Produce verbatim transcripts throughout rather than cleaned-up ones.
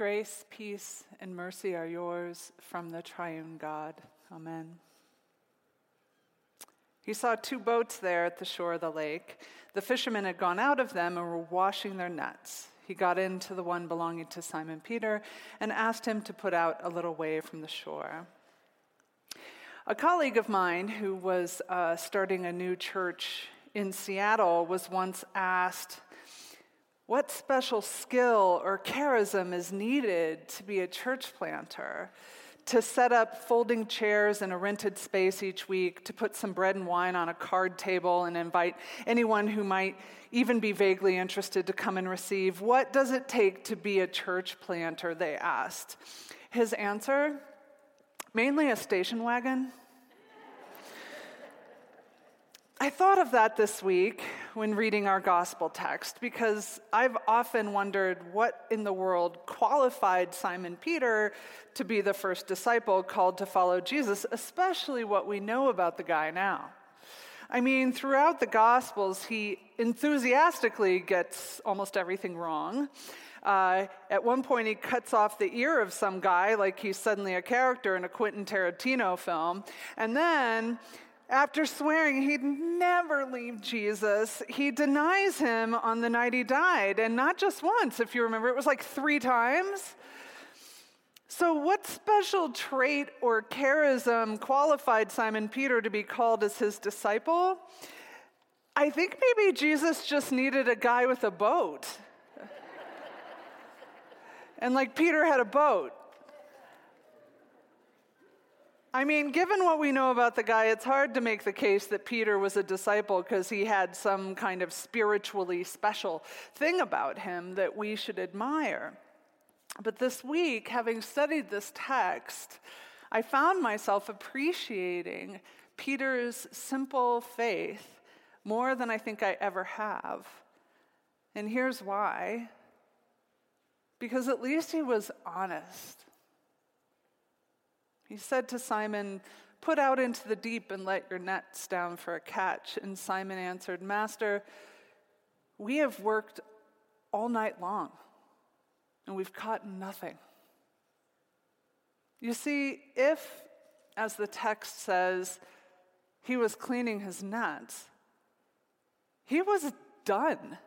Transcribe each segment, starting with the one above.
Grace, peace, and mercy are yours from the triune God. Amen. He saw two boats there at the shore of the lake. The fishermen had gone out of them and were washing their nets. He got into the one belonging to Simon Peter and asked him to put out a little way from the shore. A colleague of mine who was uh, starting a new church in Seattle was once asked, what special skill or charism is needed to be a church planter? To set up folding chairs in a rented space each week, to put some bread and wine on a card table and invite anyone who might even be vaguely interested to come and receive. What does it take to be a church planter, they asked. His answer, mainly a station wagon. I thought of that this week when reading our gospel text, because I've often wondered what in the world qualified Simon Peter to be the first disciple called to follow Jesus, especially what we know about the guy now. I mean, throughout the gospels, he enthusiastically gets almost everything wrong. Uh, at one point, he cuts off the ear of some guy like he's suddenly a character in a Quentin Tarantino film, and then after swearing he'd never leave Jesus, he denies him on the night he died, and not just once, if you remember. It was like three times. So what special trait or charism qualified Simon Peter to be called as his disciple? I think maybe Jesus just needed a guy with a boat. And like Peter had a boat. I mean, given what we know about the guy, it's hard to make the case that Peter was a disciple because he had some kind of spiritually special thing about him that we should admire. But this week, having studied this text, I found myself appreciating Peter's simple faith more than I think I ever have. And here's why. Because at least he was honest. He said to Simon, put out into the deep and let your nets down for a catch. And Simon answered, Master, we have worked all night long, and we've caught nothing. You see, if, as the text says, he was cleaning his nets, he was done.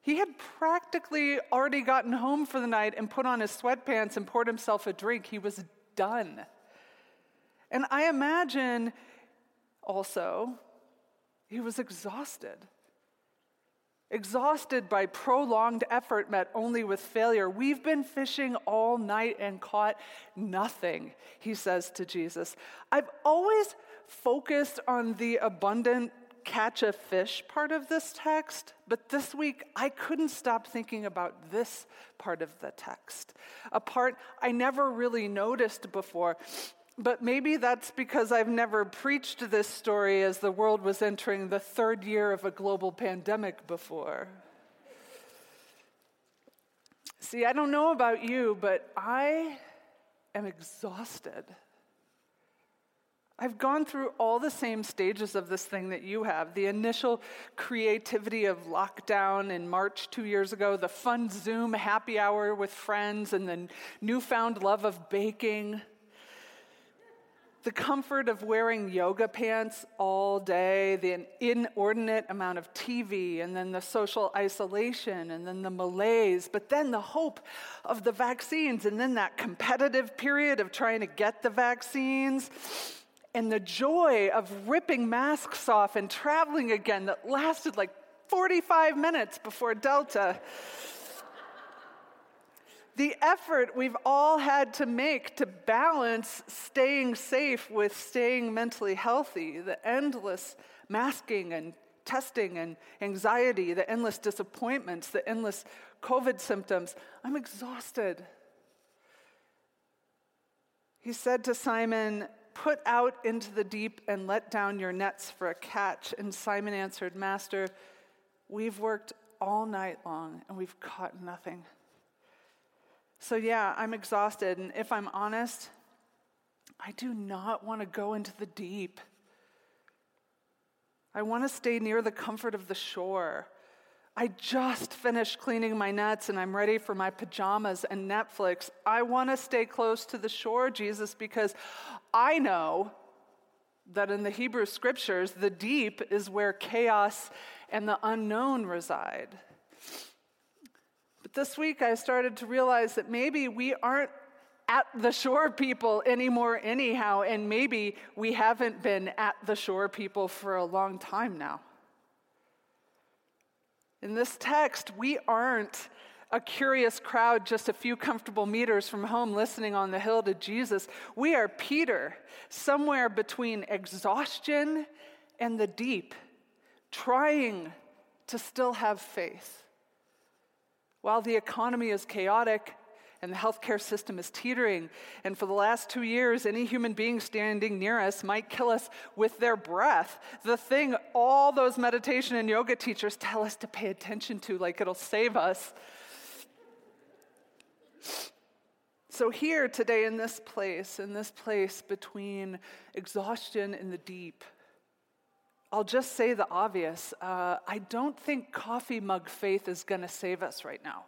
He had practically already gotten home for the night and put on his sweatpants and poured himself a drink. He was done. And I imagine also he was exhausted. Exhausted by prolonged effort met only with failure. We've been fishing all night and caught nothing, he says to Jesus. I've always focused on the abundant catch a fish part of this text, but this week I couldn't stop thinking about this part of the text, a part I never really noticed before. But maybe that's because I've never preached this story as the world was entering the third year of a global pandemic before. See, I don't know about you, but I am exhausted. I've gone through all the same stages of this thing that you have. The initial creativity of lockdown in March two years ago, the fun Zoom happy hour with friends, and the newfound love of baking. The comfort of wearing yoga pants all day, the inordinate amount of T V, and then the social isolation, and then the malaise, but then the hope of the vaccines, and then that competitive period of trying to get the vaccines, and the joy of ripping masks off and traveling again that lasted like forty-five minutes before Delta. The effort we've all had to make to balance staying safe with staying mentally healthy, the endless masking and testing and anxiety, the endless disappointments, the endless COVID symptoms. I'm exhausted. He said to Simon, put out into the deep and let down your nets for a catch. And Simon answered, Master, we've worked all night long and we've caught nothing. So yeah, I'm exhausted, and if I'm honest, I do not want to go into the deep. I want to stay near the comfort of the shore. I just finished cleaning my nets and I'm ready for my pajamas and Netflix. I want to stay close to the shore, Jesus, because I know that in the Hebrew scriptures, the deep is where chaos and the unknown reside. But this week I started to realize that maybe we aren't at the shore people anymore anyhow, and maybe we haven't been at the shore people for a long time now. In this text, we aren't a curious crowd just a few comfortable meters from home listening on the hill to Jesus. We are Peter, somewhere between exhaustion and the deep, trying to still have faith. While the economy is chaotic and the healthcare system is teetering, and for the last two years, any human being standing near us might kill us with their breath, the thing all those meditation and yoga teachers tell us to pay attention to, like it'll save us. So here today in this place, in this place between exhaustion and the deep, I'll just say the obvious. Uh, I don't think coffee mug faith is going to save us right now.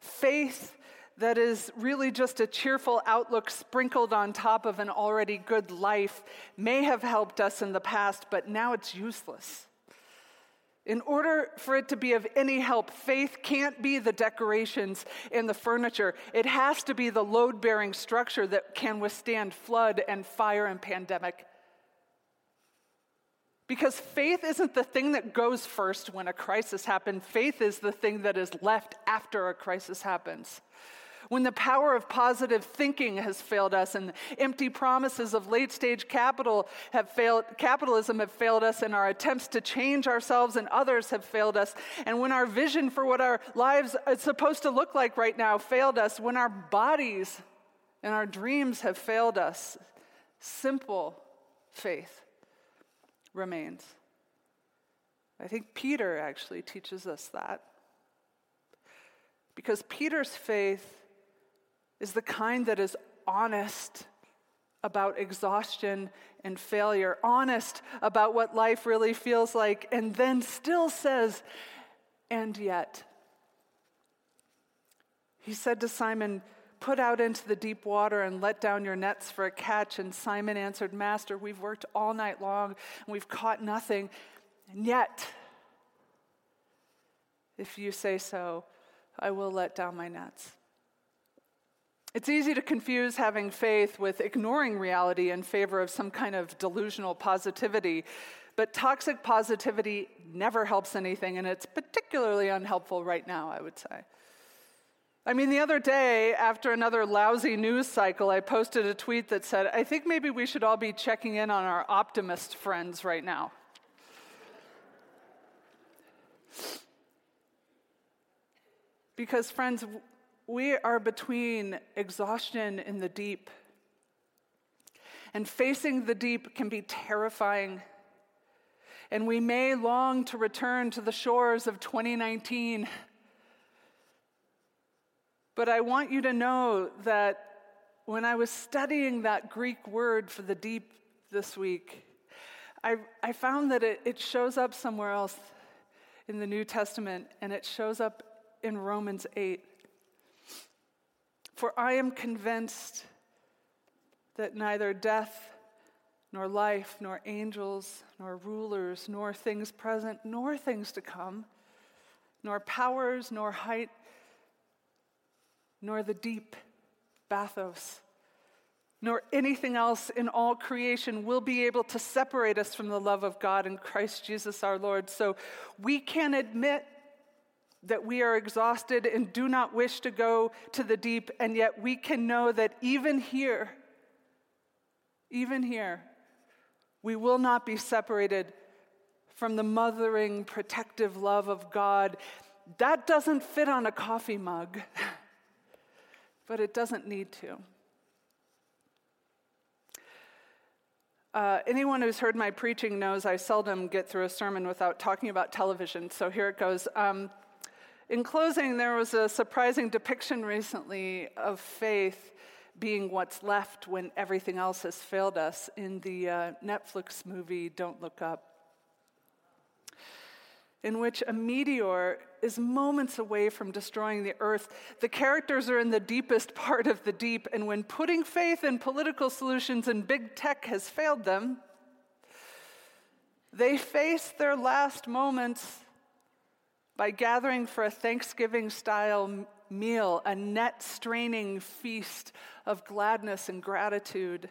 Faith that is really just a cheerful outlook sprinkled on top of an already good life may have helped us in the past, but now it's useless. In order for it to be of any help, faith can't be the decorations and the furniture. It has to be the load-bearing structure that can withstand flood and fire and pandemic. Because faith isn't the thing that goes first when a crisis happens. Faith is the thing that is left after a crisis happens. When the power of positive thinking has failed us and the empty promises of late-stage capital have failed, capitalism have failed us, and our attempts to change ourselves and others have failed us, and when our vision for what our lives are supposed to look like right now failed us, when our bodies and our dreams have failed us, simple faith remains. I think Peter actually teaches us that, because Peter's faith is the kind that is honest about exhaustion and failure, honest about what life really feels like, and then still says, and yet. He said to Simon, "Put out into the deep water and let down your nets for a catch." And Simon answered, "Master, we've worked all night long and we've caught nothing. And yet, if you say so, I will let down my nets." It's easy to confuse having faith with ignoring reality in favor of some kind of delusional positivity, but toxic positivity never helps anything, and it's particularly unhelpful right now, I would say. I mean, the other day, after another lousy news cycle, I posted a tweet that said, "I think maybe we should all be checking in on our optimist friends right now." Because, friends, we are between exhaustion and the deep. And facing the deep can be terrifying. And we may long to return to the shores of twenty nineteen. But I want you to know that when I was studying that Greek word for the deep this week, I, I found that it, it shows up somewhere else in the New Testament, and it shows up in Romans eight. "For I am convinced that neither death, nor life, nor angels, nor rulers, nor things present, nor things to come, nor powers, nor height, nor the deep, bathos, nor anything else in all creation will be able to separate us from the love of God in Christ Jesus our Lord." So we can admit that we are exhausted and do not wish to go to the deep, and yet we can know that even here, even here, we will not be separated from the mothering, protective love of God. That doesn't fit on a coffee mug. But it doesn't need to. Uh, anyone who's heard my preaching knows I seldom get through a sermon without talking about television, so here it goes. Um, in closing, there was a surprising depiction recently of faith being what's left when everything else has failed us in the uh, Netflix movie Don't Look Up. in which a meteor is moments away from destroying the earth. The characters are in the deepest part of the deep, and when putting faith in political solutions and big tech has failed them, they face their last moments by gathering for a Thanksgiving-style meal, a net-straining feast of gladness and gratitude.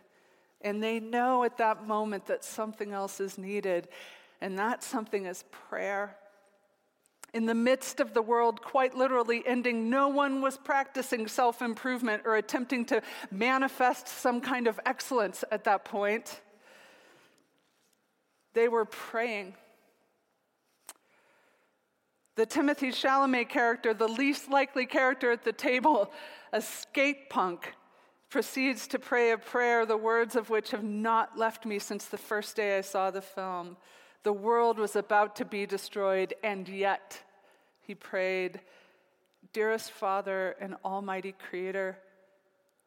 And they know at that moment that something else is needed, and that something is prayer. In the midst of the world quite literally ending, no one was practicing self-improvement or attempting to manifest some kind of excellence at that point. They were praying. The Timothée Chalamet character, the least likely character at the table, a skate punk, proceeds to pray a prayer, the words of which have not left me since the first day I saw the film. The world was about to be destroyed, and yet he prayed, "Dearest Father and Almighty Creator,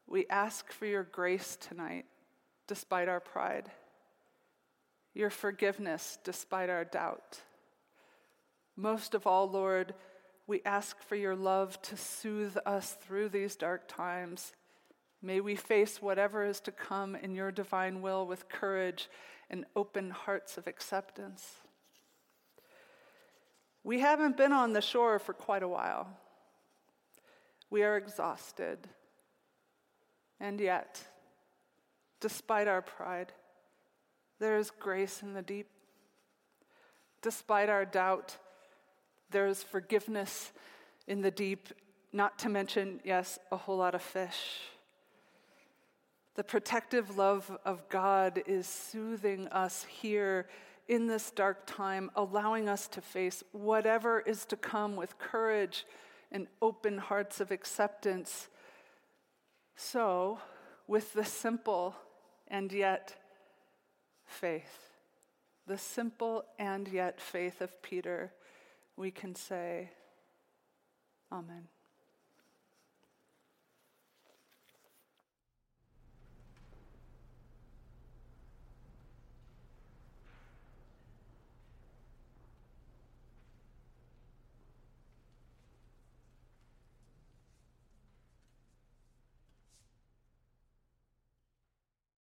we ask for your grace tonight, despite our pride, your forgiveness despite our doubt. Most of all, Lord, we ask for your love to soothe us through these dark times. May we face whatever is to come in your divine will with courage and open hearts of acceptance." We haven't been on the shore for quite a while. We are exhausted. And yet, despite our pride, there is grace in the deep. Despite our doubt, there is forgiveness in the deep, not to mention, yes, a whole lot of fish. The protective love of God is soothing us here in this dark time, allowing us to face whatever is to come with courage and open hearts of acceptance. So, with the simple and yet faith, the simple and yet faith of Peter, we can say, Amen.